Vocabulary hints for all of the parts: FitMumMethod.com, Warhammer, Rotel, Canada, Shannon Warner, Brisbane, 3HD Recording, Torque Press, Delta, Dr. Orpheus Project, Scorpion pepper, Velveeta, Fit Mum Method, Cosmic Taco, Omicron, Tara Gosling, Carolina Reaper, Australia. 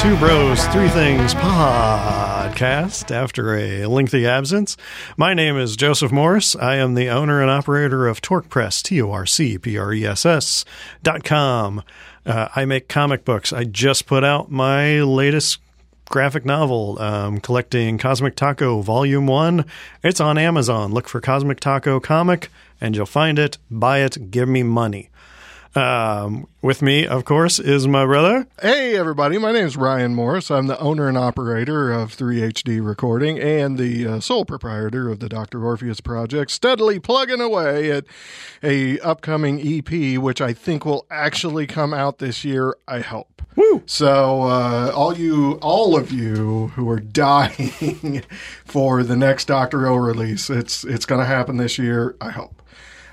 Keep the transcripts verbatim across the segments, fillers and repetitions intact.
Two Bros, Three Things podcast after a lengthy absence. My name is Joseph Morris. I am the owner and operator of Torque Press, T O R C P R E S S dot com. Uh, I make comic books. I just put out my latest graphic novel, um, collecting Cosmic Taco Volume one. It's on Amazon. Look for Cosmic Taco comic and you'll find it. Buy it. Give me money. Um, with me, of course, is my brother. Hey, everybody. My name is Ryan Morris. I'm the owner and operator of three H D Recording and the uh, sole proprietor of the Doctor Orpheus Project, steadily plugging away at a upcoming E P, which I think will actually come out this year, I hope. Woo! So uh, all you, all of you who are dying for the next Doctor O release, it's it's going to happen this year, I hope.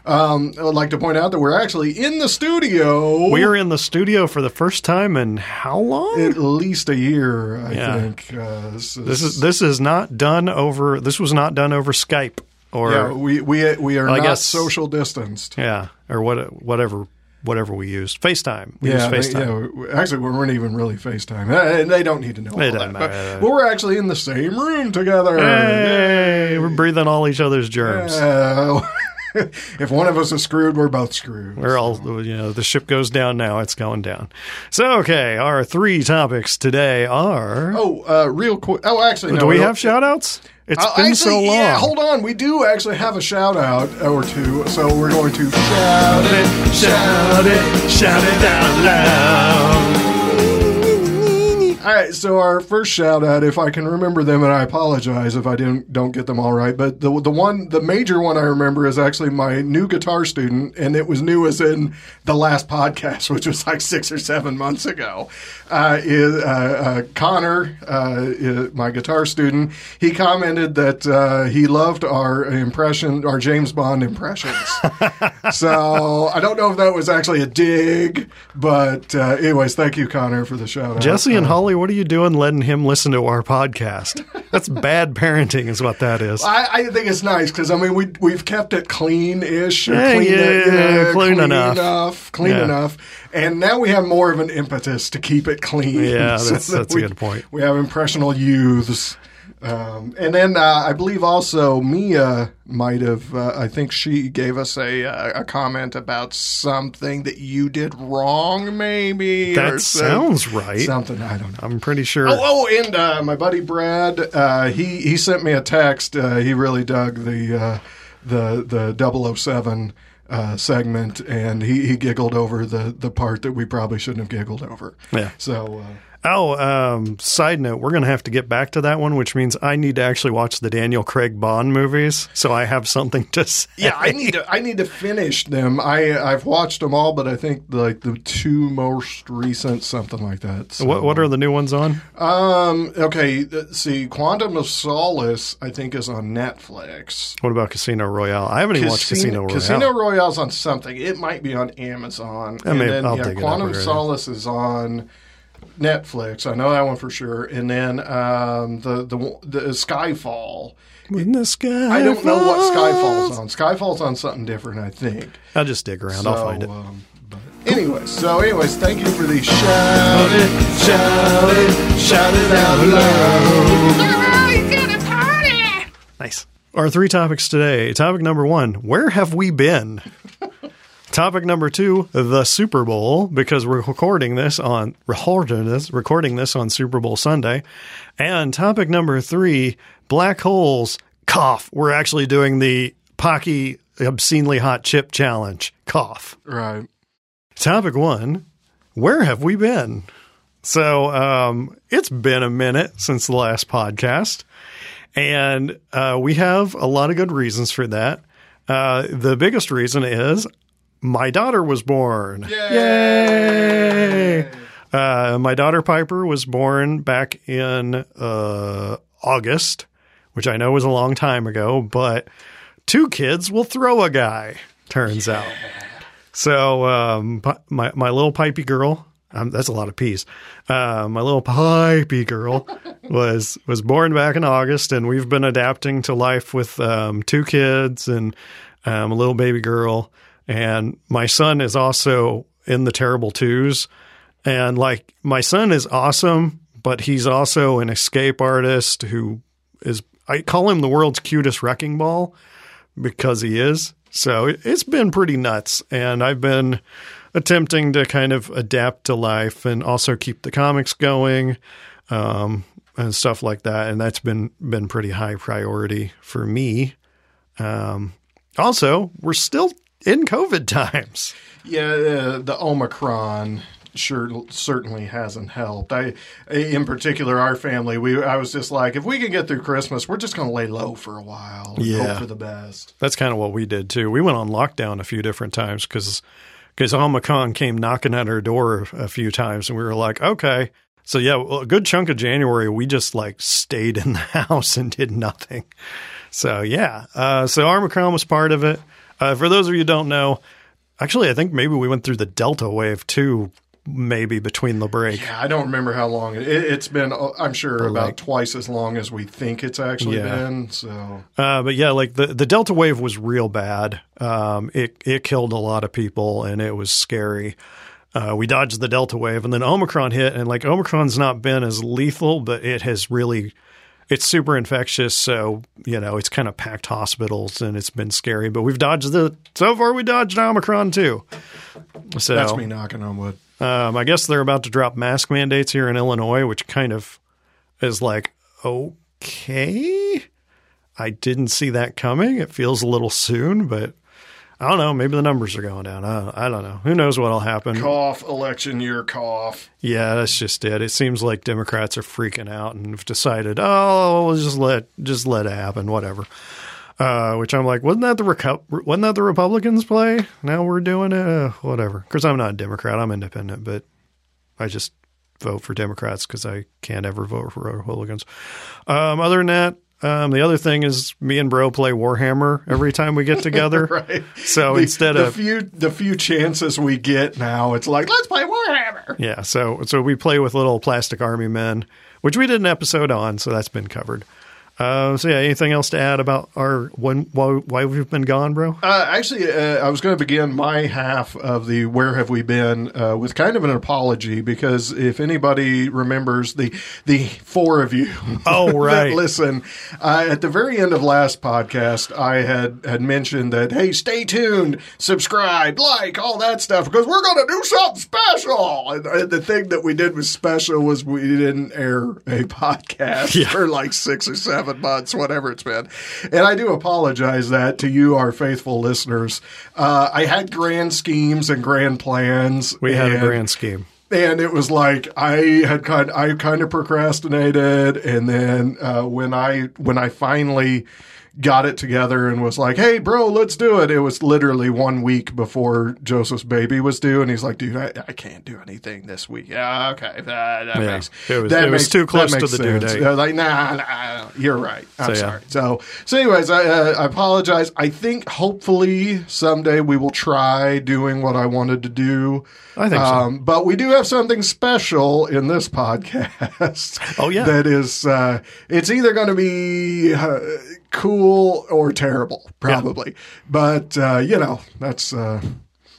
Um, I would like to point out that we're actually in the studio. We're in the studio for the first time in how long? At least a year, I yeah. think. Uh, this, is, this is this is not done over. This was not done over Skype or yeah. We we we are well, not I guess, social distanced. Yeah, or what whatever. Whatever we used. FaceTime. We yeah, used FaceTime. They, yeah. Actually, we weren't even really FaceTime. They don't need to know all that. But we're actually in the same room together. Hey, Yay. We're breathing all each other's germs. Uh, if one of us is screwed, we're both screwed. We're all, you know, the ship goes down now. It's going down. So, okay, our three topics today are... Oh, uh, real quick. Oh, actually, no. Do we have shout-outs? It's uh, been actually, so long. Yeah, hold on. We do actually have a shout-out or two, so we're going to shout it, shout it, shout it out loud. All right, so our first shout-out, if I can remember them, and I apologize if I didn't don't get them all right, but the the one, the major one I remember is actually my new guitar student, and it was new as in the last podcast, which was like six or seven months ago, uh, is, uh, uh, Connor, uh, is my guitar student. He commented that uh, he loved our impression, our James Bond impressions. So I don't know if that was actually a dig, but uh, anyways, thank you, Connor, for the shout-out. Jesse and Holly, what are you doing letting him listen to our podcast? That's bad parenting is what that is. I, I think it's nice because, I mean, we, we've kept it clean-ish. Or yeah, clean, yeah, it, yeah, yeah, clean, clean enough. enough clean yeah. enough. And now we have more of an impetus to keep it clean. Yeah, so that's, that that's we, a good point. We have impressionable youths. Um, and then uh, I believe also Mia might have, uh, I think she gave us a a comment about something that you did wrong, maybe. That sounds right. Something, I don't know. I'm pretty sure. Oh, oh and uh, my buddy Brad, uh, he, he sent me a text. Uh, he really dug the, uh, the, the double oh seven Uh, segment, and he, he giggled over the, the part that we probably shouldn't have giggled over. Yeah. So. Uh, oh, um, side note, we're going to have to get back to that one, which means I need to actually watch the Daniel Craig Bond movies, so I have something to say. Yeah, I need to I need to finish them. I I've watched them all, but I think like the two most recent, something like that. So, what What are the new ones on? Um. Okay. See, Quantum of Solace, I think, is on Netflix. What about Casino Royale? I haven't even Casino, watched Casino Royale. Casino Royale. on something. It might be on Amazon. I mean, and then I'll yeah, Quantum of Solace is on Netflix. I know that one for sure. And then um, the, the the Skyfall. When the sky I don't falls. know what Skyfall's on. Skyfall's on something different, I think. I'll just dig around. So, I'll find it. Um, but anyways, so anyways, thank you for the shout it, shout it, shout it out loud. We're really good at party. Nice. Our three topics today. Topic number one, where have we been? Topic number two, the Super Bowl, because we're recording this on recording this, recording this on Super Bowl Sunday. And topic number three, black holes. Cough. We're actually doing the Packy's Obscenely Hot Chip Challenge. Cough. Right. Topic one, where have we been? So um, it's been a minute since the last podcast. And uh, we have a lot of good reasons for that. Uh, the biggest reason is my daughter was born. Yay! Yay! Uh, my daughter Piper was born back in uh, August, which I know was a long time ago, but two kids will throw a guy, turns yeah. out. So um, my, my little pipey girl, um, that's a lot of peas, uh, my little pipey girl was was born back in August, and we've been adapting to life with um, two kids and um, a little baby girl. And my son is also in the terrible twos. And like my son is awesome, but he's also an escape artist who is, I call him the world's cutest wrecking ball because he is. So it's been pretty nuts, and I've been attempting to kind of adapt to life and also keep the comics going, um, and stuff like that. And that's been been pretty high priority for me. Um, also, we're still in COVID times. Yeah, uh, the Omicron sure certainly hasn't helped. I, in particular, our family, we I was just like, if we can get through Christmas, we're just going to lay low for a while and yeah. hope for the best. That's kind of what we did too. We went on lockdown a few different times because because Omicron came knocking at our door a few times, and we were like, okay. So yeah, well, a good chunk of January, we just like stayed in the house and did nothing. So yeah, uh, so Omicron was part of it. Uh, for those of you who don't know, actually, I think maybe we went through the Delta wave too, maybe between the break. Yeah, I don't remember how long. It, it's been, I'm sure, but about like, twice as long as we think it's actually yeah. been. So, uh, But yeah, like the, the Delta wave was real bad. Um, it, it killed a lot of people, and it was scary. Uh, we dodged the Delta wave, and then Omicron hit, and like Omicron's not been as lethal, but it has really – it's super infectious, so you know it's kind of packed hospitals, and it's been scary. But we've dodged the – so far we dodged Omicron too. So, that's me knocking on wood. Um, I guess they're about to drop mask mandates here in Illinois, which kind of is like, okay, I didn't see that coming. It feels a little soon, but – I don't know. Maybe the numbers are going down. I don't, I don't know. Who knows what will happen? Cough, election year cough. Yeah, that's just it. It seems like Democrats are freaking out and have decided, oh, we'll just let just let it happen, whatever. Uh, which I'm like, wasn't that the reco- wasn't that the Republicans' play? Now we're doing it, uh, whatever. Because I'm not a Democrat. I'm independent, but I just vote for Democrats because I can't ever vote for Republicans. Um, other than that. Um, the other thing is me and Bro play Warhammer every time we get together. Right. So the, instead the of few, the few chances we get now, it's like, let's play Warhammer. Yeah. So so we play with little plastic army men, which we did an episode on. So that's been covered. Uh, so yeah, anything else to add about our when why, why we've been gone, Bro? Uh, actually, uh, I was going to begin my half of the where have we been uh, with kind of an apology, because if anybody remembers the the four of you, oh right, that listen, uh, at the very end of last podcast, I had had mentioned that hey, stay tuned, subscribe, like all that stuff, because we're going to do something special. And, and the thing that we did was special was we didn't air a podcast yeah. for like six or seven. months, whatever it's been. And I do apologize that to you, our faithful listeners. Uh, I had grand schemes and grand plans. We had and, a grand scheme. And it was like I had kind I kind of procrastinated. And then uh, when I when I finally got it together and was like, hey, Bro, let's do it. It was literally one week before Joseph's baby was due. And he's like, dude, I, I can't do anything this week. Yeah, okay. That, that yeah. makes It was, that it makes, was too close to the sense. Due date. I was like, nah, nah, you're right. I'm so, sorry. Yeah. So, so anyways, I, uh, I apologize. I think hopefully someday we will try doing what I wanted to do. I think um, so. But we do have something special in this podcast. Oh, yeah. That is, uh, it's either going to be uh, cool or terrible, probably. Yeah. But, uh, you know, that's uh,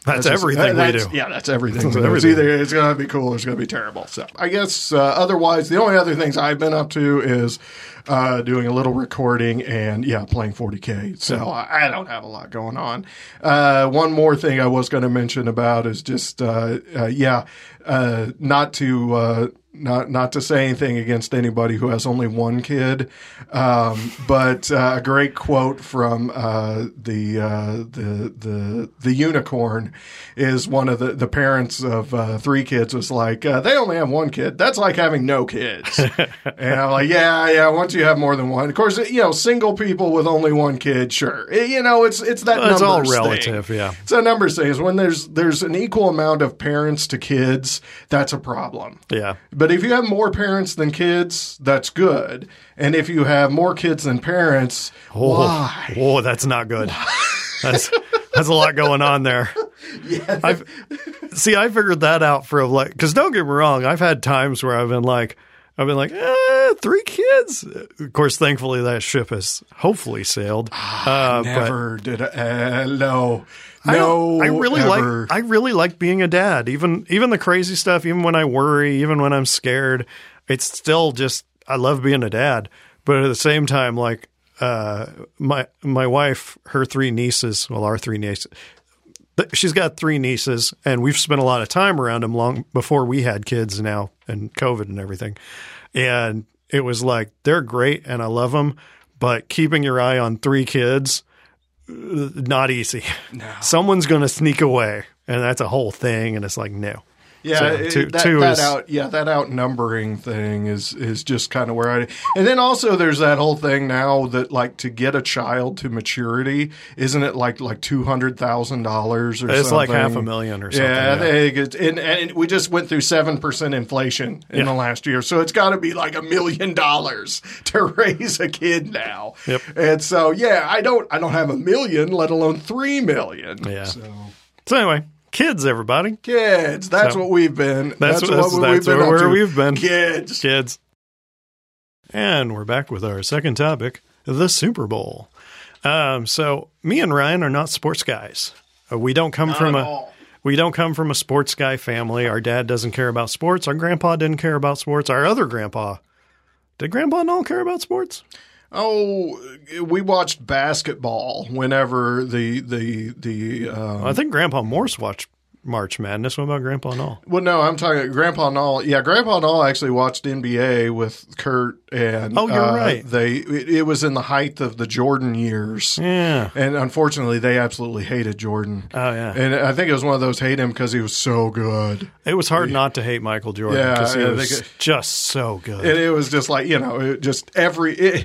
that's, that's everything just, that, we that's, do. Yeah, that's everything. That's so everything. It's either it's going to be cool or it's going to be terrible. So I guess uh, otherwise, the only other things I've been up to is uh, doing a little recording and, yeah, playing forty K. So I, I don't have a lot going on. Uh, one more thing I was going to mention about is just, uh, uh, yeah, uh, not to uh, – Not not to say anything against anybody who has only one kid, um, but uh, a great quote from uh, the uh, the the the unicorn is one of the, the parents of uh, three kids was like uh, they only have one kid. That's like having no kids. And I'm like, yeah, yeah. Once you have more than one, of course, you know, single people with only one kid, sure, it, you know, it's it's that it's numbers all relative, thing. Yeah. It's a numbers thing. It's when there's there's an equal amount of parents to kids, that's a problem. Yeah, but. But if you have more parents than kids, that's good. And if you have more kids than parents, oh, why? Oh, that's not good. That's, that's a lot going on there. Yeah. I've, see, I figured that out for like, because don't get me wrong, I've had times where I've been like, I've been like, eh, three kids. Of course, thankfully, that ship has hopefully sailed. Uh, never but did. I, uh, no, no. I, I really ever. like. I really like being a dad. Even even the crazy stuff. Even when I worry. Even when I'm scared. It's still just. I love being a dad. But at the same time, like uh, my my wife, her three nieces. Well, our three nieces. She's got three nieces, and we've spent a lot of time around them long before we had kids now and COVID and everything. And it was like, they're great and I love them, but keeping your eye on three kids, not easy. No. Someone's going to sneak away, and that's a whole thing. And it's like, no. Yeah, so it, two, that, two that is, out, yeah, that outnumbering thing is is just kind of where I – and then also there's that whole thing now that, like, to get a child to maturity, isn't it like like two hundred thousand dollars or it's something? It's like half a million or something. Yeah, yeah. They, it, and, and we just went through seven percent inflation in yeah. the last year. So it's got to be like a million dollars to raise a kid now. Yep. And so, yeah, I don't, I don't have a million, let alone three million. Yeah. So, so anyway – kids, everybody. Kids. That's so, what we've been. That's, that's what that's, we've that's been where we've been. Kids. Kids. And we're back with our second topic, the Super Bowl. Um, so me and Ryan are not sports guys. Uh, we don't come not from a all. we don't come from a sports guy family. Our dad doesn't care about sports. Our grandpa didn't care about sports. Our other grandpa. Did grandpa not care about sports? Oh, we watched basketball whenever the the the. Um, I think Grandpa Morse watched March Madness. What about Grandpa Knoll? Well, no, I'm talking Grandpa Knoll. Yeah, Grandpa Knoll actually watched N B A with Kurt, and oh, you're uh, right. They it, it was in the height of the Jordan years. Yeah, and unfortunately, they absolutely hated Jordan. Oh yeah, and I think it was one of those hate him because he was so good. It was hard he, not to hate Michael Jordan because yeah, he was it, just so good. And it was just like, you know, it just every it,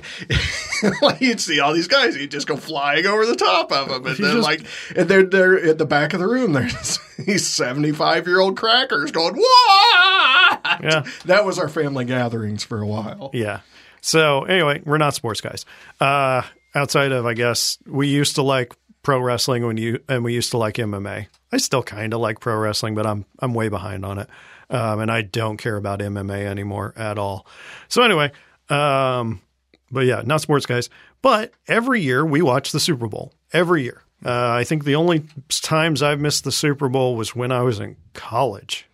like you'd see all these guys, you'd just go flying over the top of them, and then like and they're they're at the back of the room. There's these seventy-five-year-old crackers going, what? Yeah. That was our family gatherings for a while. Yeah. So anyway, we're not sports guys. Uh, outside of, I guess, we used to like pro wrestling when you and we used to like M M A. I still kind of like pro wrestling, but I'm I'm way behind on it. Um, and I don't care about M M A anymore at all. So anyway, um, but yeah, not sports guys. But every year we watch the Super Bowl. Every year. Uh, I think the only times I've missed the Super Bowl was when I was in college.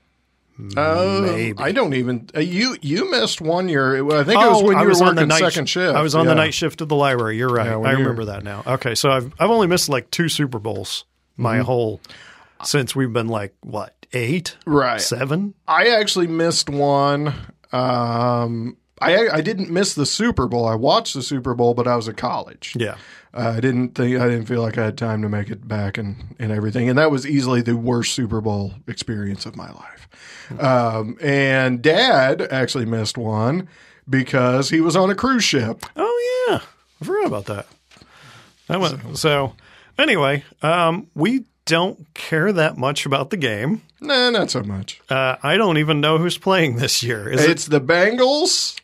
Uh, Maybe. I don't even uh, – you you missed one year. I think oh, it was when I you was were on working the night second sh- shift. I was on yeah. the night shift of the library. You're right. Yeah, I remember that now. Okay. So I've I've only missed like two Super Bowls my mm-hmm. whole – since we've been like what, eight? Right. Seven? I actually missed one um, – I I didn't miss the Super Bowl. I watched the Super Bowl, but I was at college. Yeah, uh, I didn't think I didn't feel like I had time to make it back and, and everything. And that was easily the worst Super Bowl experience of my life. Mm-hmm. Um, and Dad actually missed one because he was on a cruise ship. Oh yeah, I forgot about that. That was so. so anyway, um, we don't care that much about the game. No, nah, not so much. Uh, I don't even know who's playing this year. Is it's it- the Bengals.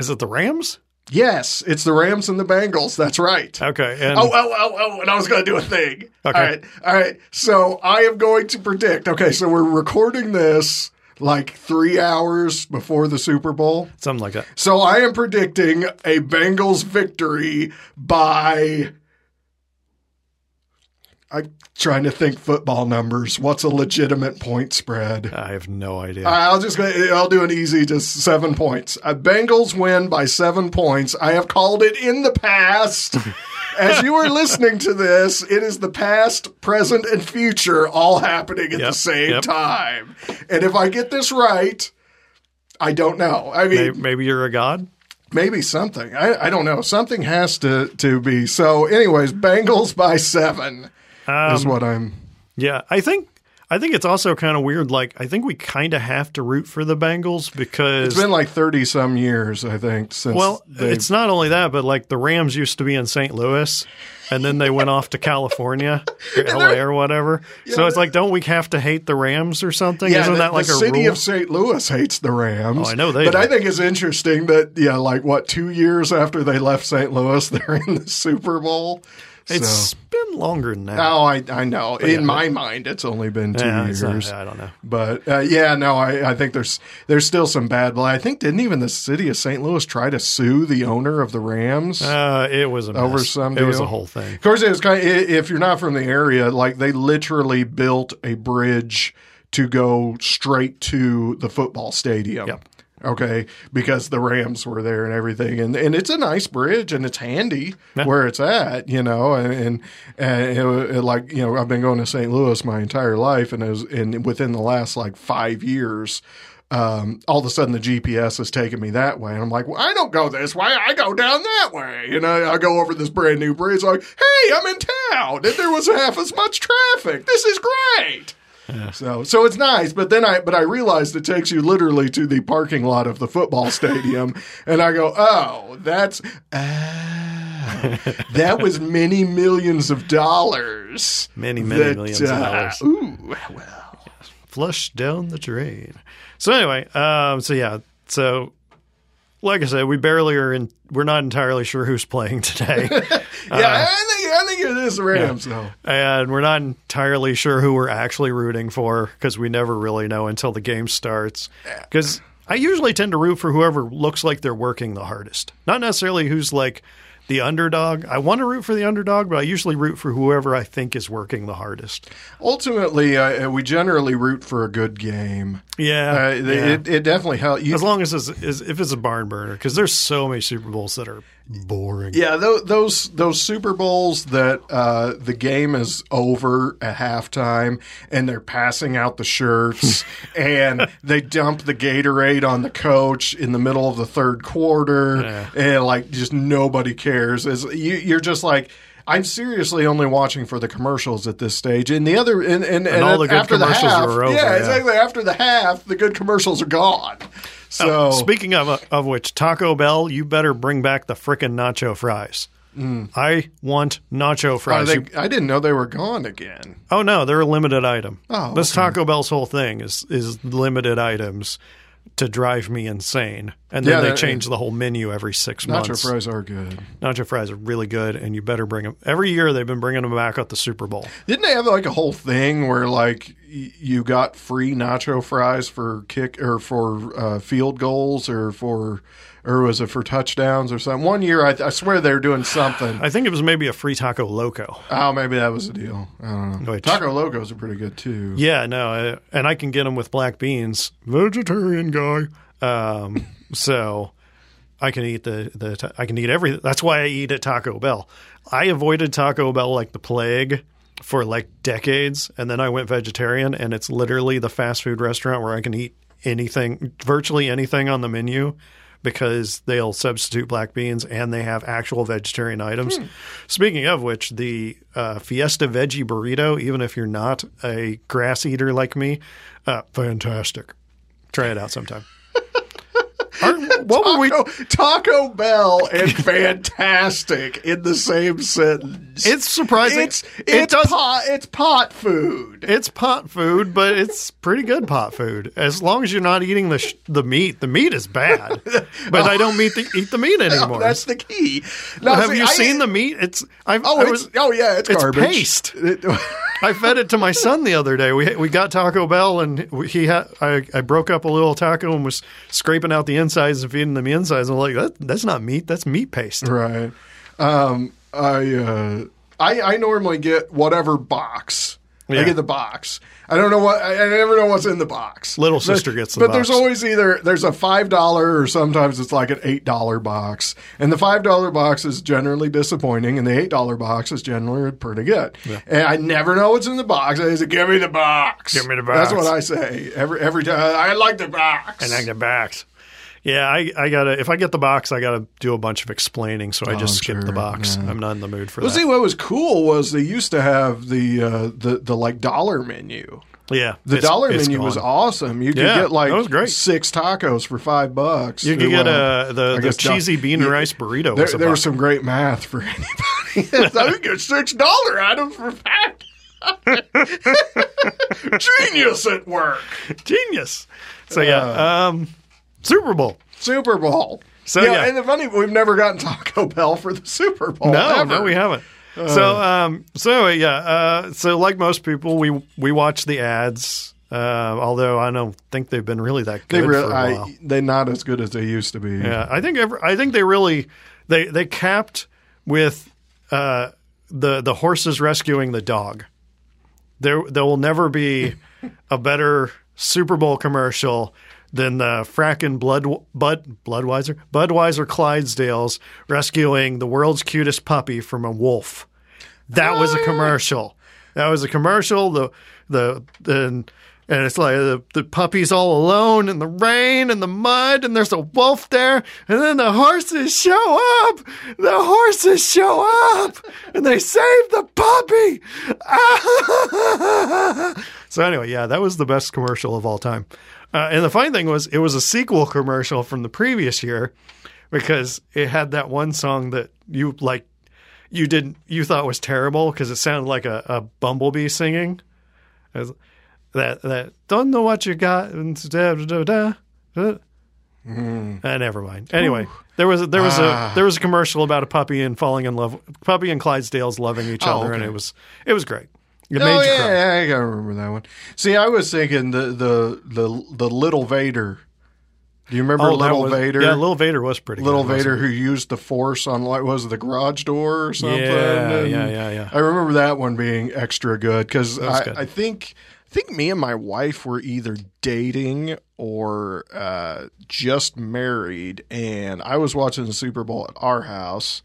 Is it the Rams? Yes, it's the Rams and the Bengals. That's right. Okay. And oh, oh, oh, oh, and I was going to do a thing. Okay. All right. All right. So I am going to predict. Okay, so we're recording this like three hours before the Super Bowl. Something like that. So I am predicting a Bengals victory by – I'm trying to think football numbers. What's a legitimate point spread? I have no idea. I'll just I'll do an easy, just seven points. A Bengals win by seven points. I have called it in the past. As you are listening to this, it is the past, present, and future all happening at yep, the same yep. time. And if I get this right, I don't know. I mean, maybe, maybe you're a god. Maybe something. I, I don't know. Something has to, to be. So, anyways, Bengals by seven. Um, is what I'm. Yeah, I think I think it's also kind of weird. Like, I think we kind of have to root for the Bengals because it's been like thirty some years. I think since well, they've... it's not only that, but like the Rams used to be in Saint Louis, and then they went off to California, or L A, or whatever. Yeah, so it's like, don't we have to hate the Rams or something? Yeah, Isn't the, that like the a city rule? Of Saint Louis hates the Rams. Oh, I know they. But don't. I think it's interesting that yeah, like what two years after they left Saint Louis, they're in the Super Bowl. It's so. been longer than that. Oh, I, I know. But in yeah, my but, mind, it's only been two yeah, years. Not, I don't know. But, uh, yeah, no, I, I think there's there's still some bad blood. I think didn't even the city of Saint Louis try to sue the owner of the Rams? Uh, it was a mess. Over some deal? It was a whole thing. Of course, it was kind of, if you're not from the area, like they literally built a bridge to go straight to the football stadium. Yep. Okay, because the Rams were there and everything, and and it's a nice bridge and it's handy yeah. where it's at, you know, and and, and it, it like you know I've been going to Saint Louis my entire life, and it was, and within the last like five years, um, all of a sudden the G P S has taken me that way, and I'm like, well, I don't go this way, I go down that way, you know, I go over this brand new bridge, like, hey, I'm in town, and there was half as much traffic. This is great. Yeah. So so it's nice, but then I but I realized it takes you literally to the parking lot of the football stadium, and I go, oh, that's ah, that was many millions of dollars, many many that, millions uh, of dollars. Ooh, well, yes. Flush down the drain. So anyway, um, so yeah, so. Like I said, we barely are in – we're not entirely sure who's playing today. yeah, uh, I think I think it is Rams, yeah. though. And we're not entirely sure who we're actually rooting for because we never really know until the game starts. Because I usually tend to root for whoever looks like they're working the hardest. Not necessarily who's like the underdog. I want to root for the underdog, but I usually root for whoever I think is working the hardest. Ultimately, uh, we generally root for a good game. Yeah, uh, yeah. It, it definitely helps. You, as long as it's, is, if it's a barn burner, because there's so many Super Bowls that are boring. Yeah, those those, those Super Bowls that uh, the game is over at halftime and they're passing out the shirts and they dump the Gatorade on the coach in the middle of the third quarter yeah. and like just nobody cares. It's, you, you're just like. I'm seriously only watching for the commercials at this stage. And the other, and, and, and, and all the good after commercials the half, are over. Yeah, yeah, exactly. After the half, the good commercials are gone. So, oh, speaking of of which, Taco Bell, you better bring back the frickin' nacho fries. Mm. I want nacho fries. They, I didn't know they were gone again. Oh no, they're a limited item. Oh, this okay. Taco Bell's whole thing is is limited items. To drive me insane. And then yeah, they that, change the whole menu every six nacho months. Nacho fries are good. Nacho fries are really good, and you better bring them. Every year they've been bringing them back at the Super Bowl. Didn't they have like a whole thing where like you got free nacho fries for kick or for uh, field goals or for or was it for touchdowns or something? One year I, I swear they were doing something. I think it was maybe a free Taco Loco. Oh, maybe that was the deal. I don't know. Wait, Taco Locos are pretty good too. Yeah, no, and I can get them with black beans. Vegetarian guy. Um, so I can eat the the I can eat everything. That's why I eat at Taco Bell. I avoided Taco Bell like the plague for like decades, and then I went vegetarian, and it's literally the fast food restaurant where I can eat anything, virtually anything on the menu. Because they'll substitute black beans and they have actual vegetarian items. Hmm. Speaking of which, the uh, Fiesta Veggie Burrito, even if you're not a grass eater like me, uh, fantastic. Try it out sometime. Aren't, what Taco, were we? Taco Bell and fantastic in the same sentence. It's surprising. It's it's, it does, pot, it's pot food. It's pot food, but it's pretty good pot food. As long as you're not eating the sh- the meat. The meat is bad, but I don't meet the, eat the meat anymore. Oh, that's the key. Now, Have see, you I, seen the meat? It's I've, oh, I was, it's, oh yeah, it's, it's garbage. Paste. It, I fed it to my son the other day. We we got Taco Bell, and we, he had I, I broke up a little taco and was scraping out the insides and feeding them the insides. I'm like, that, that's not meat. That's meat paste. Right. Um, I, uh, I I normally get whatever box. Yeah. I get the box. I don't know what – I never know what's in the box. Little sister gets the box. But there's always either – there's a five dollar or sometimes it's like an eight dollar box. And the five dollar box is generally disappointing and the eight dollar box is generally pretty good. Yeah. And I never know what's in the box. I say, give me the box. Give me the box. That's what I say every every time. I like the box. I like the box. Yeah, I, I gotta. If I get the box, I gotta do a bunch of explaining. So I just oh, skip sure. the box. Yeah. I'm not in the mood for well, that. Well, see, what was cool was they used to have the uh, the the like dollar menu. Yeah, the dollar menu gone. was awesome. You could yeah, get like six tacos for five bucks. You could get uh, the, the cheesy bean and rice burrito. There was, there was some great math for anybody. I could get six dollar items for five. Genius at work. Genius. So yeah. Uh, um, Super Bowl. Super Bowl. So, yeah, yeah. And the funny, we've never gotten Taco Bell for the Super Bowl. No, ever. no, we haven't. Uh, so um, so anyway, yeah. Uh, so like most people, we we watch the ads. Uh, although I don't think they've been really that good. They re- for a while. I, they're not as good as they used to be. Yeah, I think every, I think they really they they capped with uh, the the horses rescuing the dog. There there will never be a better Super Bowl commercial than the frackin' Blood, Bud, Budweiser, Budweiser Clydesdales rescuing the world's cutest puppy from a wolf. That was a commercial. That was a commercial. The the and, and it's like the, the puppy's all alone in the rain and the mud, and there's a wolf there, and then the horses show up. The horses show up, and they save the puppy. So anyway, yeah, that was the best commercial of all time. Uh, and the funny thing was, it was a sequel commercial from the previous year because it had that one song that you like, you didn't, you thought was terrible because it sounded like a, a bumblebee singing. Was, that that don't know what you got. Mm. Uh, never mind. Anyway, Ooh. there was there was ah. a there was a commercial about a puppy and falling in love, puppy and Clydesdales loving each oh, other, okay. and it was it was great. It oh yeah, cry. yeah, I gotta remember that one. See, I was thinking the the the, the Little Vader. Do you remember oh, Little was, Vader? Yeah, Little Vader was pretty. Little good, Vader who used the Force on like was it the garage door or something? Yeah, and yeah, yeah, yeah. I remember that one being extra good because I, I think I think me and my wife were either dating or uh, just married, and I was watching the Super Bowl at our house.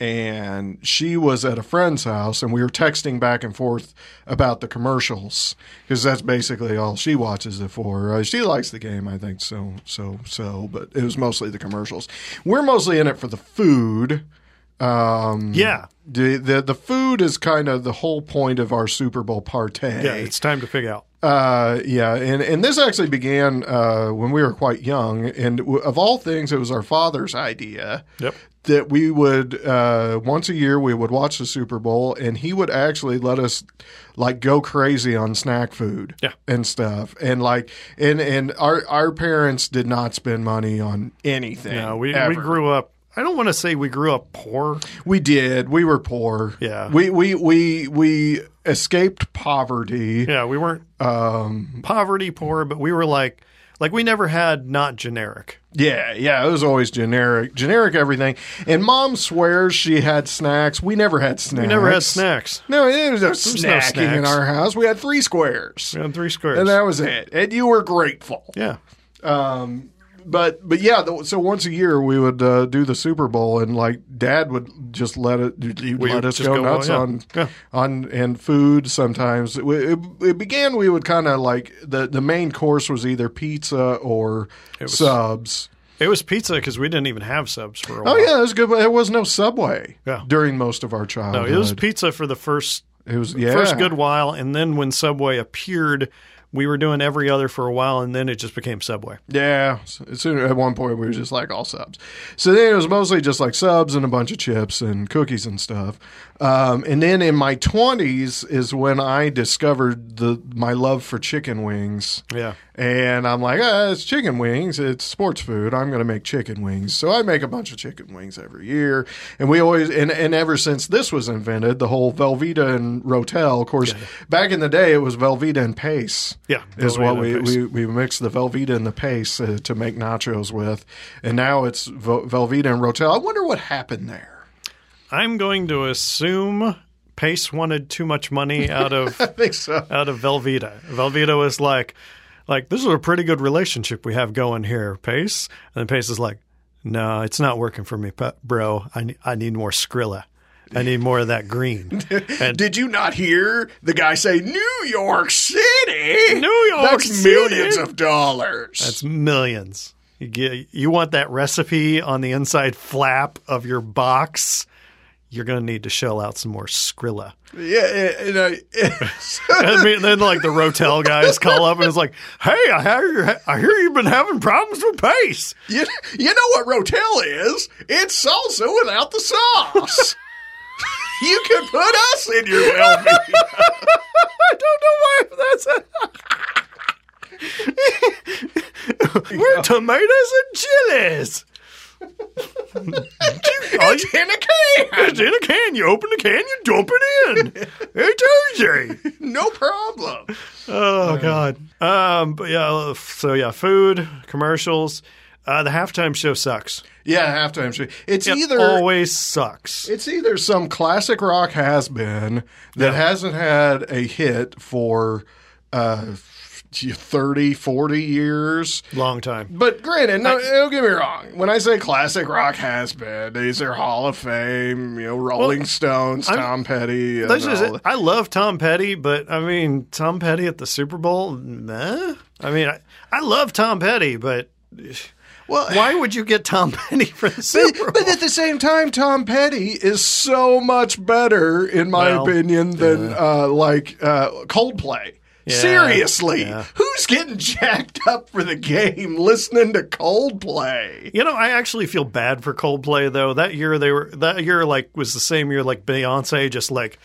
And she was at a friend's house, and we were texting back and forth about the commercials because that's basically all she watches it for. Uh, she likes the game, I think, so, so, so, but it was mostly the commercials. We're mostly in it for the food. Um, yeah. The, the the food is kind of the whole point of our Super Bowl party. Yeah, it's time to figure out. Uh, yeah, and, and this actually began uh, when we were quite young, and w- of all things, it was our father's idea. Yep. That we would uh, once a year we would watch the Super Bowl, and he would actually let us like go crazy on snack food yeah. and stuff, and like and and our our parents did not spend money on anything. No, we ever. we grew up. I don't want to say we grew up poor. We did. We were poor. Yeah. We we we we escaped poverty. Yeah, we weren't um, poverty poor, but we were like. Like, we never had not generic. Yeah, yeah, it was always generic. Generic everything. And Mom swears she had snacks. We never had snacks. We never had snacks. No, there was no snacking no in our house. We had three squares. We had three squares. And that was it. And you were grateful. Yeah. Um, but, but yeah, the, so once a year we would uh, do the Super Bowl, and, like, Dad would just let it – let us go, go nuts well, yeah. on yeah. on and food sometimes. It, it, it began we would kind of like the, – the main course was either pizza or it was, subs. It was pizza because we didn't even have subs for a while. Oh, yeah. It was good. There was no Subway yeah. during most of our childhood. No, it was pizza for the first, it was, yeah. first good while, and then when Subway appeared – we were doing every other for a while, and then it just became Subway. Yeah. So at one point, we were just like all subs. So then it was mostly just like subs and a bunch of chips and cookies and stuff. Um, and then in my twenties is when I discovered the my love for chicken wings. Yeah. And I'm like, ah, it's chicken wings. It's sports food. I'm going to make chicken wings. So I make a bunch of chicken wings every year. And we always, and, and ever since this was invented, the whole Velveeta and Rotel, of course, yeah. back in the day, it was Velveeta and Pace. Yeah. Is Velveeta what we, we, we mixed the Velveeta and the Pace uh, to make nachos with. And now it's Vel- Velveeta and Rotel. I wonder what happened there. I'm going to assume Pace wanted too much money out of, I think so. out of Velveeta. Velveeta was like, Like, this is a pretty good relationship we have going here, Pace. And Pace is like, no, it's not working for me, bro. I need, I need more Skrilla. I need more of that green. And did you not hear the guy say, New York City? New York That's City. That's millions of dollars. That's millions. You, get, you want that recipe on the inside flap of your box? You're going to need to shell out some more Skrilla. Yeah. You know, I mean, then, like, the Rotel guys call up and it's like, hey, I hear, you, I hear you've been having problems with Pace. You, you know what Rotel is? It's salsa without the sauce. You can put us in your Velveeta. I don't know why that's a... We're tomatoes and chilies. It's in a can. It's in a can. You open the can, you dump it in. It's easy. No problem. Oh, um. God. Um, but yeah, so yeah, food, commercials. Uh, the halftime show sucks. Yeah, halftime show. It's it either always sucks. It's either some classic rock has been that yeah. hasn't had a hit for uh, thirty, forty years. Long time. But granted, no, I, don't get me wrong. When I say classic rock has been, these are Hall of Fame, you know, Rolling well, Stones, I'm, Tom Petty. And all. I love Tom Petty, but I mean, Tom Petty at the Super Bowl, nah. I mean, I, I love Tom Petty, but. Well, why would you get Tom Petty for the Super Bowl? But at the same time, Tom Petty is so much better, in my well, opinion, than uh, uh, like uh, Coldplay. Yeah, seriously, yeah. Who's getting jacked up for the game listening to Coldplay? You know, I actually feel bad for Coldplay though. That year they were that year like was the same year like Beyonce just like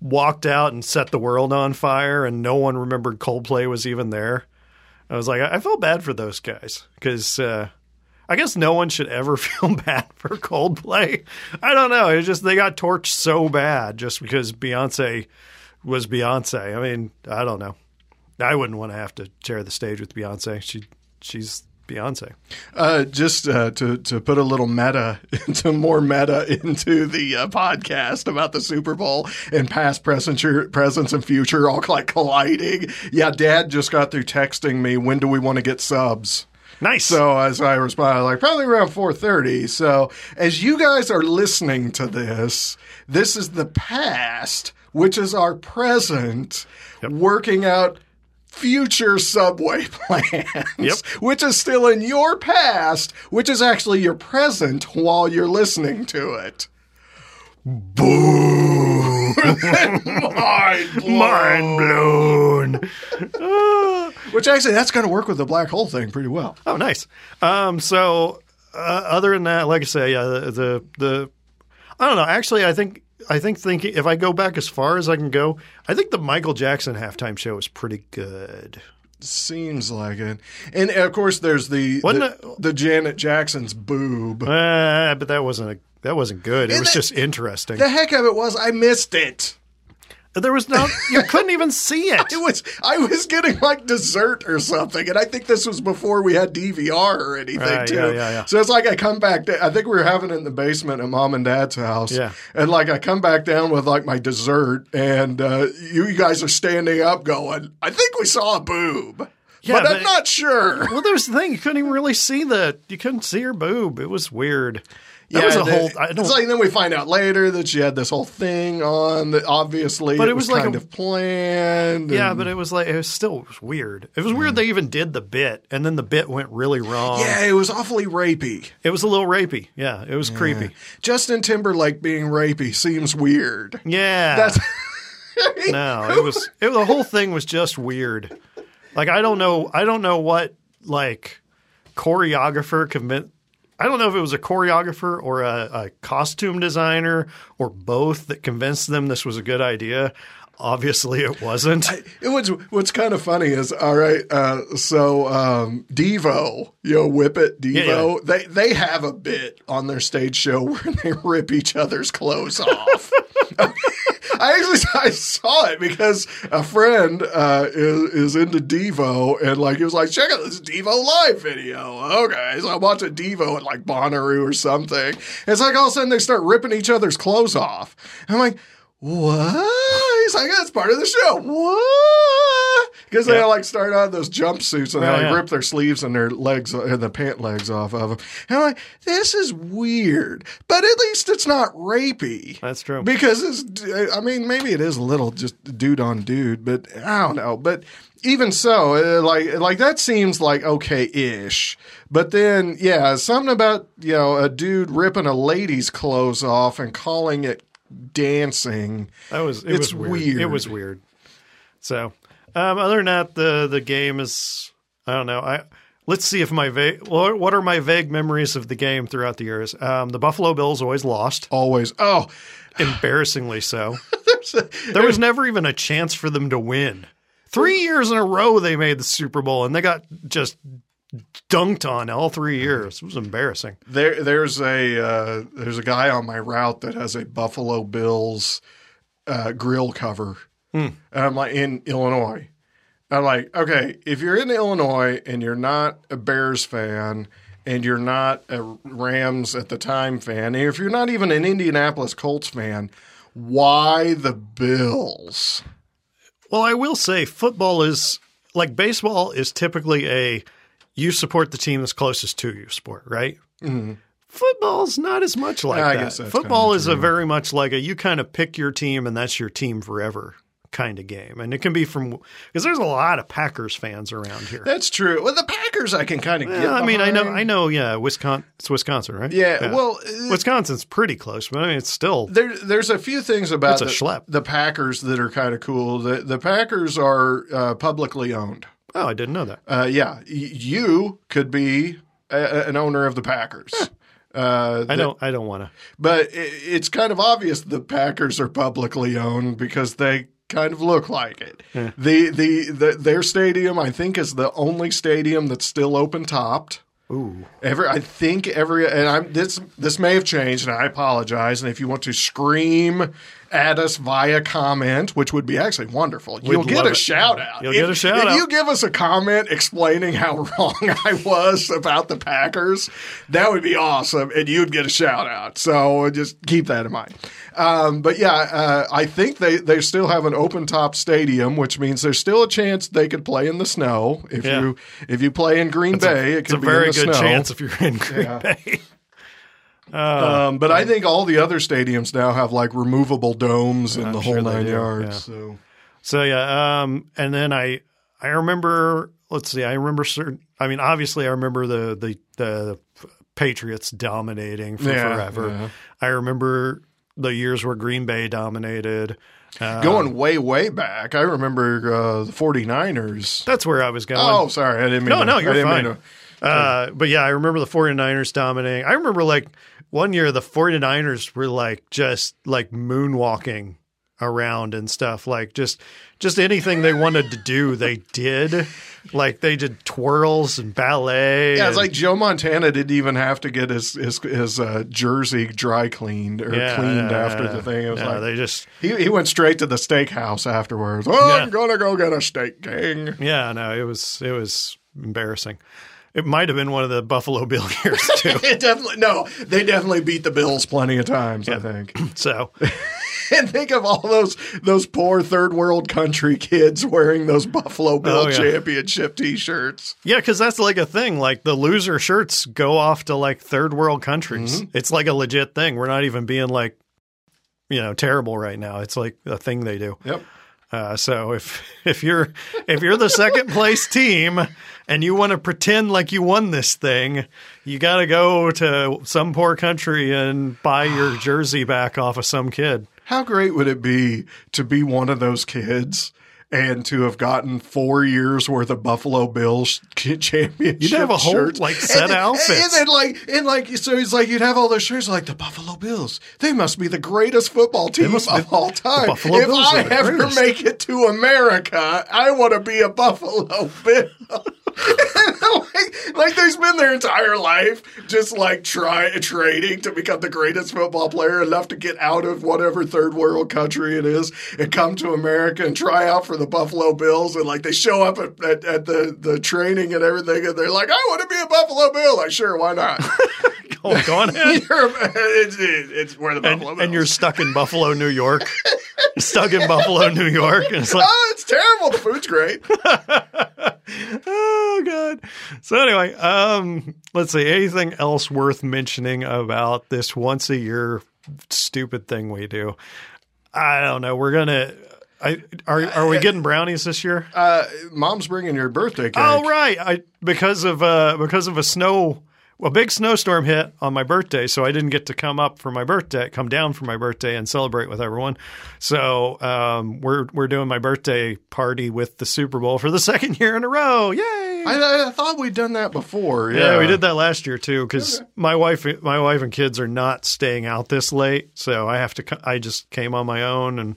walked out and set the world on fire, and no one remembered Coldplay was even there. I was like, I felt bad for those guys because uh, I guess no one should ever feel bad for Coldplay. I don't know. It's just they got torched so bad just because Beyonce was Beyonce. I mean, I don't know. I wouldn't want to have to share the stage with Beyonce. She, she's Beyonce. Uh, just uh, to to put a little meta, into more meta into the uh, podcast about the Super Bowl and past, present, presence, and future all like colliding. Yeah, Dad just got through texting me. When do we want to get subs? Nice. So as I responded, like probably around four thirty. So as you guys are listening to this, this is the past, which is our present, yep. working out future subway plans, yep. which is still in your past, which is actually your present while you're listening to it. Boom! Mind blown. Mind blown. uh, which actually, that's going to work with the black hole thing pretty well. Oh, nice. Um, so, uh, other than that, like I say, yeah, the, the the I don't know. Actually, I think. I think thinking if I go back as far as I can go, I think the Michael Jackson halftime show is pretty good. Seems like it. And, of course, there's the the, a, the Janet Jackson's boob. Uh, but that wasn't a, that wasn't good. And it was the, just interesting. The heck of it was I missed it. There was no – you couldn't even see it. I was, I was getting like dessert or something, and I think this was before we had D V R or anything right, too. Yeah, yeah, yeah. So it's like I come back – I think we were having it in the basement at Mom and Dad's house. Yeah. And like I come back down with like my dessert, and uh, you guys are standing up going, I think we saw a boob. Yeah, but, but I'm not sure. Well, there's the thing. You couldn't even really see the – you couldn't see her boob. It was weird. That yeah, was a the, whole, I don't, it's like then we find out later that she had this whole thing on that obviously but it, it was, was like kind a, of planned. Yeah, and, but it was like it was still it was weird. It was weird mm. they even did the bit, and then the bit went really wrong. Yeah, it was awfully rapey. It was a little rapey. Yeah, it was yeah. creepy. Justin Timberlake being rapey seems weird. Yeah, that's I mean, no. It was it the whole thing was just weird. Like I don't know, I don't know what like choreographer convinced. I don't know if it was a choreographer or a, a costume designer or both that convinced them this was a good idea. Obviously, it wasn't. I, it was. What's kind of funny is, all right, uh, so um, Devo, you know, Whip It, Devo, yeah, yeah. They, they have a bit on their stage show where they rip each other's clothes off. I actually I saw it because a friend uh, is, is into Devo, and like he was like, check out this Devo live video. Okay, so I watch a Devo at like Bonnaroo or something. It's like all of a sudden they start ripping each other's clothes off. And I'm like, what? He's like, that's part of the show. What? Because yeah. they like start out those jumpsuits and they like yeah, yeah. rip their sleeves and their legs and the pant legs off of them. And I'm like, this is weird, but at least it's not rapey. That's true. Because it's, I mean, maybe it is a little just dude on dude, but I don't know. But even so, like like that seems like okay-ish. But then, yeah, something about you know a dude ripping a lady's clothes off and calling it dancing. That was it it's was weird. weird. It was weird. So, um, other than that, the the game is I don't know. I let's see if my vague what are my vague memories of the game throughout the years. Um, the Buffalo Bills always lost. Always. Oh, embarrassingly so. a, there was never even a chance for them to win. Three years in a row they made the Super Bowl and they got just dunked on all three years. It was embarrassing. There, there's a uh, there's a guy on my route that has a Buffalo Bills uh, grill cover, mm. and I'm like in Illinois. I'm like, okay, if you're in Illinois and you're not a Bears fan and you're not a Rams at the time fan, and if you're not even an Indianapolis Colts fan, why the Bills? Well, I will say football is – like baseball is typically a you support the team that's closest to you sport, right? Mm-hmm. Football's not as much like I that. Guess that's football kind of is true. A very much like a you kind of pick your team and that's your team forever kind of game. And it can be from – because there's a lot of Packers fans around here. That's true. Well, the Packers I can kind of well, get I mean, behind. I know, I know. yeah, Wisconsin, it's Wisconsin, right? Yeah, yeah. Well – Wisconsin's pretty close, but I mean, it's still there, – there's a few things about the, the Packers that are kind of cool. The, the Packers are uh, publicly owned. Oh, I didn't know that. Uh, yeah. You could be a, an owner of the Packers. Huh. Uh, that, I don't. I don't want to. But it, it's kind of obvious the Packers are publicly owned because they – kind of look like it. Yeah. The, the the their stadium, I think, is the only stadium that's still open topped. Ooh. Every I think every and I'm this this may have changed, and I apologize. And if you want to scream at us via comment, which would be actually wonderful, you'll get a shout out. You'll get a shout out. If you give us a comment explaining how wrong I was about the Packers, that would be awesome, and you'd get a shout out. So just keep that in mind. Um, but yeah, uh, I think they, they still have an open top stadium, which means there's still a chance they could play in the snow. If yeah. you if you play in Green it's Bay, a, it could be in the snow. It's a very good chance if you're in Green yeah. Bay. Uh, um, but I think all the other stadiums now have like removable domes and the sure whole nine do. yards. Yeah. So, so yeah. Um, and then I I remember. Let's see. I remember certain. I mean, obviously, I remember the the, the Patriots dominating for yeah, forever. Yeah. I remember the years where Green Bay dominated. Uh, going way, way back, I remember uh, the forty-niners. That's where I was going. Oh, sorry. I didn't mean no, to. No, no, you're fine. To, uh, but, yeah, I remember the forty-niners dominating. I remember, like, one year the forty-niners were, like, just, like, moonwalking around and stuff. Like, just just anything they wanted to do, they did. Like, they did twirls and ballet. Yeah, it's and, like Joe Montana didn't even have to get his his, his uh, jersey dry cleaned or yeah, cleaned yeah, after yeah, the thing. It was yeah, like, they just he, he went straight to the steakhouse afterwards. Oh, yeah. I'm going to go get a steak, King. Yeah, no, it was it was embarrassing. It might have been one of the Buffalo Bill years, too. It definitely, no, they definitely beat the Bills plenty of times, yeah. I think. So. And think of all those those poor third world country kids wearing those Buffalo Bill oh, yeah. championship T-shirts. Yeah, because that's like a thing. Like the loser shirts go off to like third world countries. Mm-hmm. It's like a legit thing. We're not even being like, you know, terrible right now. It's like a thing they do. Yep. Uh, so if if you're if you're the second place team and you want to pretend like you won this thing, you got to go to some poor country and buy your jersey back off of some kid. How great would it be to be one of those kids and to have gotten four years worth of Buffalo Bills championship You'd have a whole shirts. like set and then, outfits. And then like and like so it's like you'd have all those shirts like the Buffalo Bills. They must be the greatest football team of be, all time. If Bills I ever greatest. make it to America, I want to be a Buffalo Bill. like, like they spend their entire life just like try trading to become the greatest football player enough to get out of whatever third world country it is and come to America and try out for the Buffalo Bills, and like they show up at, at, at the, the training and everything, and they're like, I want to be a Buffalo Bill. Like, sure, why not? go, go on ahead. it's, it's where the Buffalo and, Bills. And you're stuck in Buffalo, New York. stuck in Buffalo, New York. And it's like, oh, it's terrible. The food's great. Oh, God. So anyway, um, let's see. Anything else worth mentioning about this once a year stupid thing we do? I don't know. We're going to... I, are are we getting brownies this year? Uh, Mom's bringing your birthday cake. Oh right, I because of uh, because of a snow a big snowstorm hit on my birthday, so I didn't get to come up for my birthday, come down for my birthday, and celebrate with everyone. So um, we're we're doing my birthday party with the Super Bowl for the second year in a row. Yay! I, I thought we'd done that before. Yeah, yeah we did that last year too because okay. my wife my wife and kids are not staying out this late, so I have to. I just came on my own, and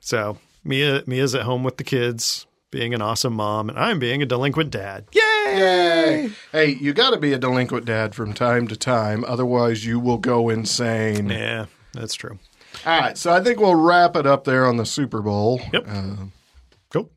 so. Mia, Mia's at home with the kids. being an awesome mom, and I'm being a delinquent dad. Yay! Yay! Hey, you got to be a delinquent dad from time to time. Otherwise, you will go insane. Yeah, that's true. All right, so I think we'll wrap it up there on the Super Bowl. Yep. Uh, cool.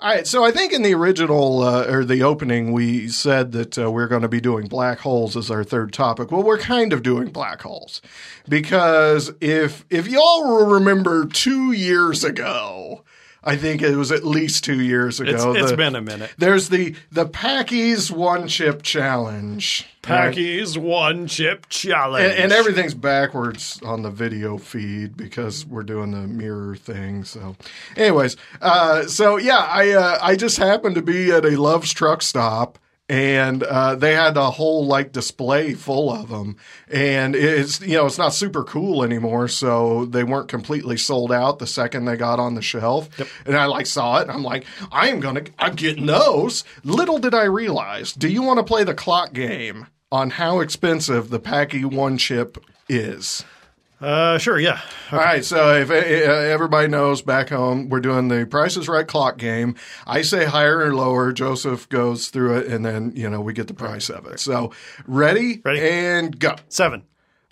All right, so I think in the original uh, or the opening, we said that uh, we're going to be doing black holes as our third topic. Well, we're kind of doing black holes because if if y'all remember two years ago, I think it was at least two years ago. It's, it's the, been a minute. There's the the Packy's One Chip Challenge. Packy's right? One Chip Challenge. And, and everything's backwards on the video feed because we're doing the mirror thing. So anyways, uh, so yeah, I uh, I just happened to be at a Love's truck stop. And uh, they had a whole like display full of them, and it's you know it's not super cool anymore, so they weren't completely sold out the second they got on the shelf. Yep. And I like saw it, and I'm like, I am gonna, I'm getting those. Little did I realize, do you want to play the clock game on how expensive the Packy One Chip is? Uh, sure, yeah. Okay. All right, so if uh, everybody knows back home, we're doing the Price is Right clock game. I say higher or lower. Joseph goes through it, and then, you know, we get the price of it. So ready, ready. and go. Seven.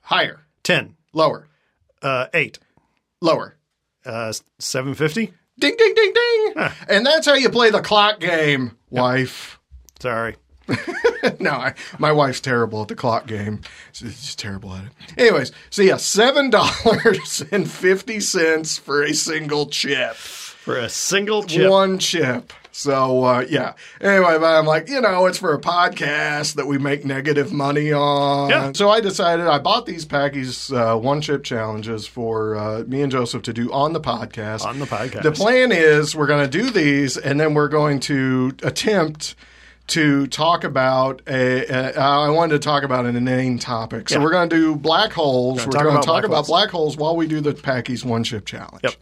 Higher. Ten. Lower. Uh, eight. Lower. Uh, seven fifty. Ding, ding, ding, ding. Huh. And that's how you play the clock game, yep. Wife. Sorry. no, I, my wife's terrible at the clock game. She's just terrible at it. Anyways, so yeah, seven dollars and fifty cents for a single chip. For a single chip. One chip. So, uh, yeah. Anyway, but I'm like, you know, it's for a podcast that we make negative money on. Yeah. So I decided I bought these Packy's uh, One Chip Challenges for uh, me and Joseph to do on the podcast. On the podcast. The plan is we're going to do these, and then we're going to attempt to talk about a, a, I wanted to talk about an inane topic. So yeah. we're going to do black holes. We're going to talk about black holes while we do the Packy's One Chip Challenge. Yep.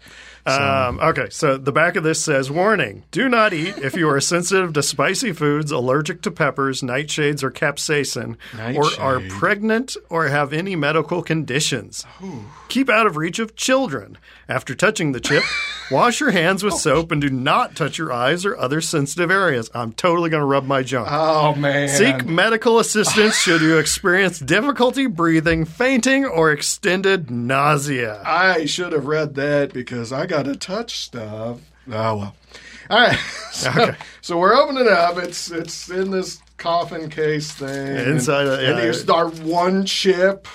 So. Um, okay, so the back of this says, warning, do not eat if you are sensitive to spicy foods, allergic to peppers, nightshades, or capsaicin, Nightshade. or are pregnant or have any medical conditions. Ooh. Keep out of reach of children. After touching the chip, wash your hands with oh. soap and do not touch your eyes or other sensitive areas. I'm totally going to rub my junk. Oh, man. Seek medical assistance should you experience difficulty breathing, fainting, or extended nausea. I should have read that because I got to touch stuff. Oh, well. All right. So, okay. so we're opening it up. It's it's in this coffin case thing. Inside. And, a, yeah. and here's our one chip.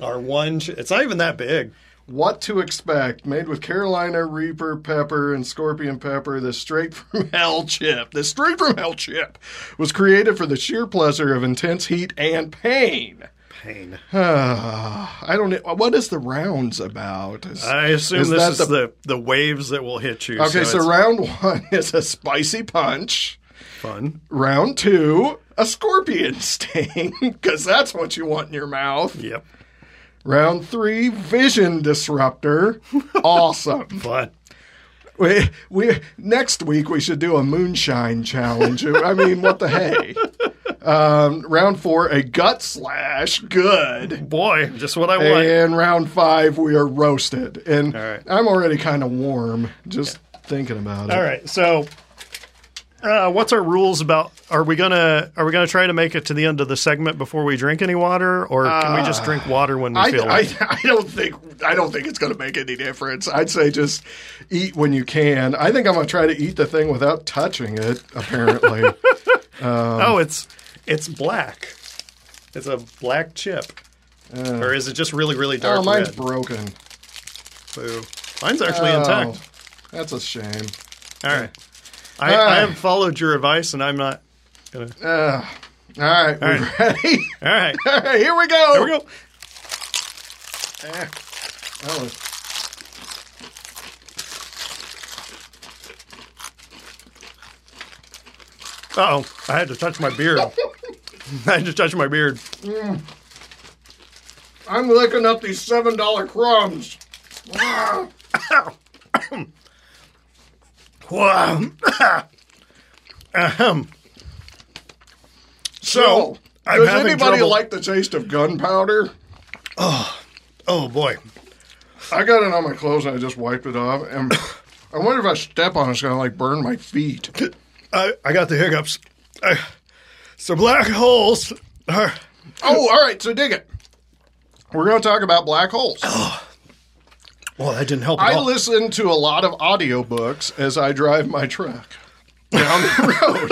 Our one chip. It's not even that big. What to expect. Made with Carolina Reaper pepper and Scorpion pepper, the straight from hell chip. The straight from hell chip was created for the sheer pleasure of intense heat and pain. Pain. I don't know. What is the rounds about? Is, I assume is this is the, the waves that will hit you. Okay, so, so round one is a spicy punch. Fun. Round two, a scorpion sting, because that's what you want in your mouth. Yep. Round three, vision disruptor. Awesome. Fun. We, we, next week, we should do a moonshine challenge. I mean, what the hey? Um, round four, a gut slash. Good. Boy, just what I want. And round five, we are roasted. And all right. I'm already kind of warm just yeah. thinking about it. All right. So uh, what's our rules about – are we going to are we gonna try to make it to the end of the segment before we drink any water? Or can uh, we just drink water when we I, feel like I, I don't think I don't think it's going to make any difference. I'd say just eat when you can. I think I'm going to try to eat the thing without touching it, apparently. um, oh, it's – It's black. It's a black chip. Uh, or is it just really, really dark? Oh, mine's red? Broken. Boo. Mine's actually oh, intact. That's a shame. All right. I, uh, I have followed your advice, and I'm not going to. Uh, all right. All right. Ready? All right. All right. Here we go. Here we go. Ah, that was... Uh-oh. I had to touch my beard. I had to touch my beard. Mm. I'm licking up these seven dollar crumbs. Wow. Ahem. So, so I'm does having anybody trouble. Like the taste of gunpowder? Oh, oh boy. I got it on my clothes and I just wiped it off. And I wonder if I step on it, it's going to, like, burn my feet. I, I got the hiccups. I, so black holes are... Oh, all right. So dig it. We're going to talk about black holes. Oh. Well, that didn't help at I all. listen to a lot of audiobooks as I drive my truck down the road.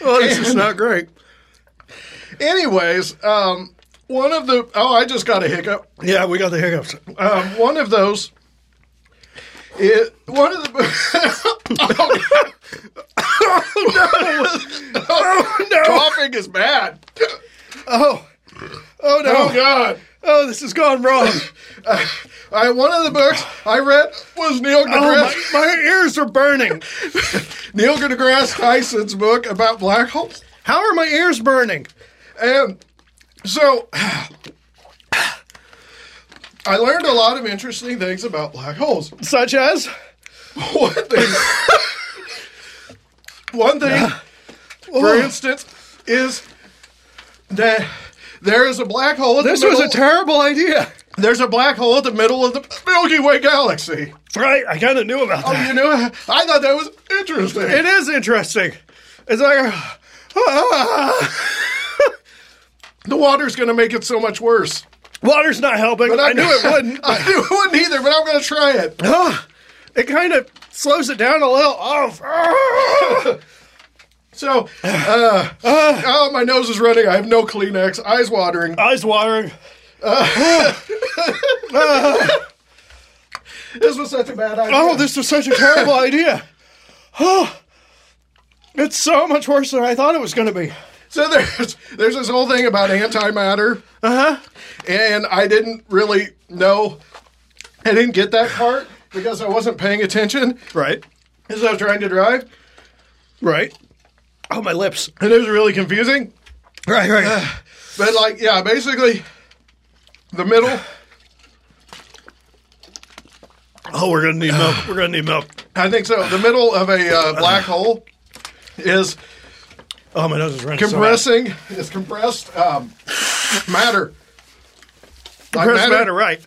Well, this and, is not great. Anyways, um, one of the... Oh, I just got a hiccup. Yeah, we got the hiccups. Um, one of those... It, one of the... Oh, no. Oh, no. Coughing is bad. Oh. Oh, no. Oh, God. Oh, this has gone wrong. uh, I, one of the books I read was Neil deGrasse... Oh, my, my ears are burning. Neil deGrasse Tyson's book about black holes. How are my ears burning? And so... I learned a lot of interesting things about black holes. Such as? One thing... One thing, yeah. for instance, is that there is a black hole at this the middle... This was a terrible idea. There's a black hole at the middle of the Milky Way galaxy. Right, I kind of knew about that. Oh, you knew? I thought that was interesting. It is interesting. It's like... The water's going to make it so much worse. Water's not helping. But I knew it wouldn't. I knew it wouldn't either, but I'm going to try it. Oh, it kind of slows it down a little. Oh. So, uh, oh, my nose is running. I have no Kleenex. Eyes watering. Eyes watering. Uh, this was such a bad idea. Oh, this was such a terrible idea. Oh, it's so much worse than I thought it was going to be. So there's there's this whole thing about antimatter, uh huh, and I didn't really know, I didn't get that part because I wasn't paying attention. Right. As I was trying to drive. Right. Oh, my lips. And it was really confusing. Right, right. Uh, but like, yeah, basically, the middle. Oh, we're gonna need milk. We're gonna need milk. I think so. The middle of a uh, black hole is. Oh, my nose is running. Compressing so is compressed um, matter. Like compressed matter, matter, right.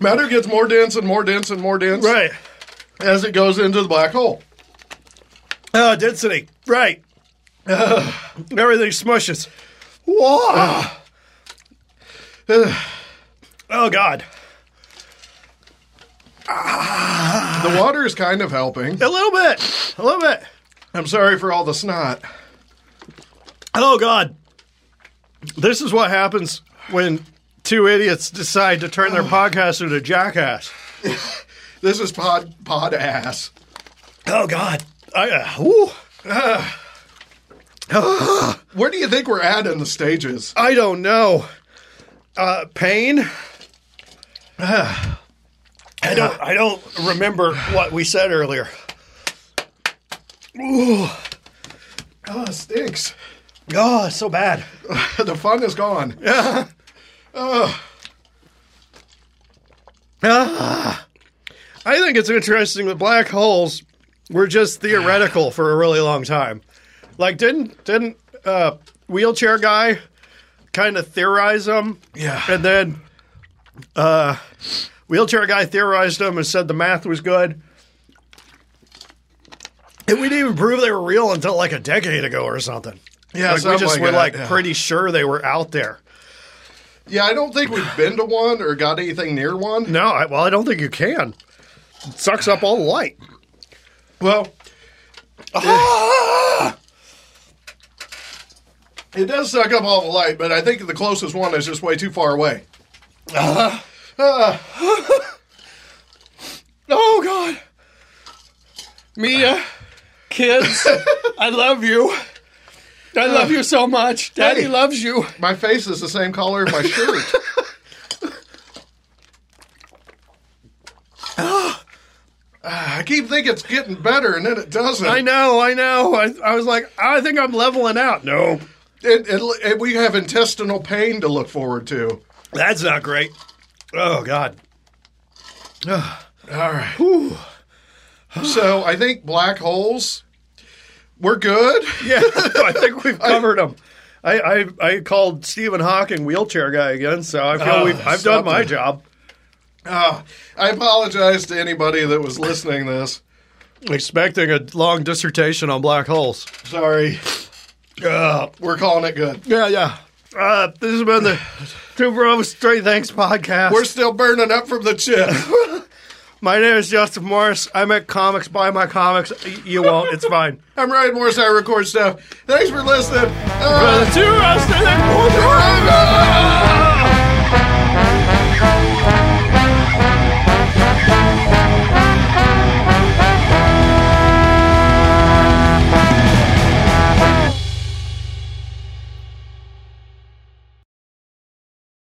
Matter gets more dense and more dense and more dense. Right. As it goes into the black hole. Oh, density. Right. Uh, everything smushes. Whoa. Uh, oh, God. Uh, the water is kind of helping. A little bit. A little bit. I'm sorry for all the snot. Oh, God. This is what happens when two idiots decide to turn their podcast into jackass. This is pod pod ass. Oh, God. I, uh, uh, uh, where do you think we're at in the stages? I don't know. Uh, pain? Uh, I don't. I don't remember what we said earlier. Ooh. Oh, it stinks. Oh, it's so bad. The fun is gone. Yeah. Oh. Ah. I think it's interesting that black holes were just theoretical for a really long time. Like, didn't didn't uh, wheelchair guy kind of theorize them? Yeah. And then uh, wheelchair guy theorized them and said the math was good. And we didn't even prove they were real until like a decade ago or something. Yeah, like we just like were that, like yeah. pretty sure they were out there. Yeah, I don't think we've been to one or got anything near one. No, I, well, I don't think you can. It sucks up all the light. Well, ah! It does suck up all the light, but I think the closest one is just way too far away. Uh, uh. Oh, God. Mia. Kids, I love you. I love you so much. Daddy hey, loves you. My face is the same color as my shirt. uh, I keep thinking it's getting better, and then it doesn't. I know, I know. I, I was like, I think I'm leveling out. No. It, it, it, we have intestinal pain to look forward to. That's not great. Oh, God. Uh, All right. Whew. So I think black holes, we're good. Yeah, I think we've covered them. I, I, I called Stephen Hawking wheelchair guy again, so I feel oh, we've I've something. done my job. Oh, I apologize to anybody that was listening to this. Expecting a long dissertation on black holes. Sorry. Uh, We're calling it good. Yeah, yeah. Uh, this has been the Two Bros Straight Thanks podcast. We're still burning up from the chip. My name is Justin Morris. I make comics. Buy my comics. You won't. It's fine. I'm Ryan Morris. I record stuff. Thanks for listening. Uh, the Two Bros Straight Thanks.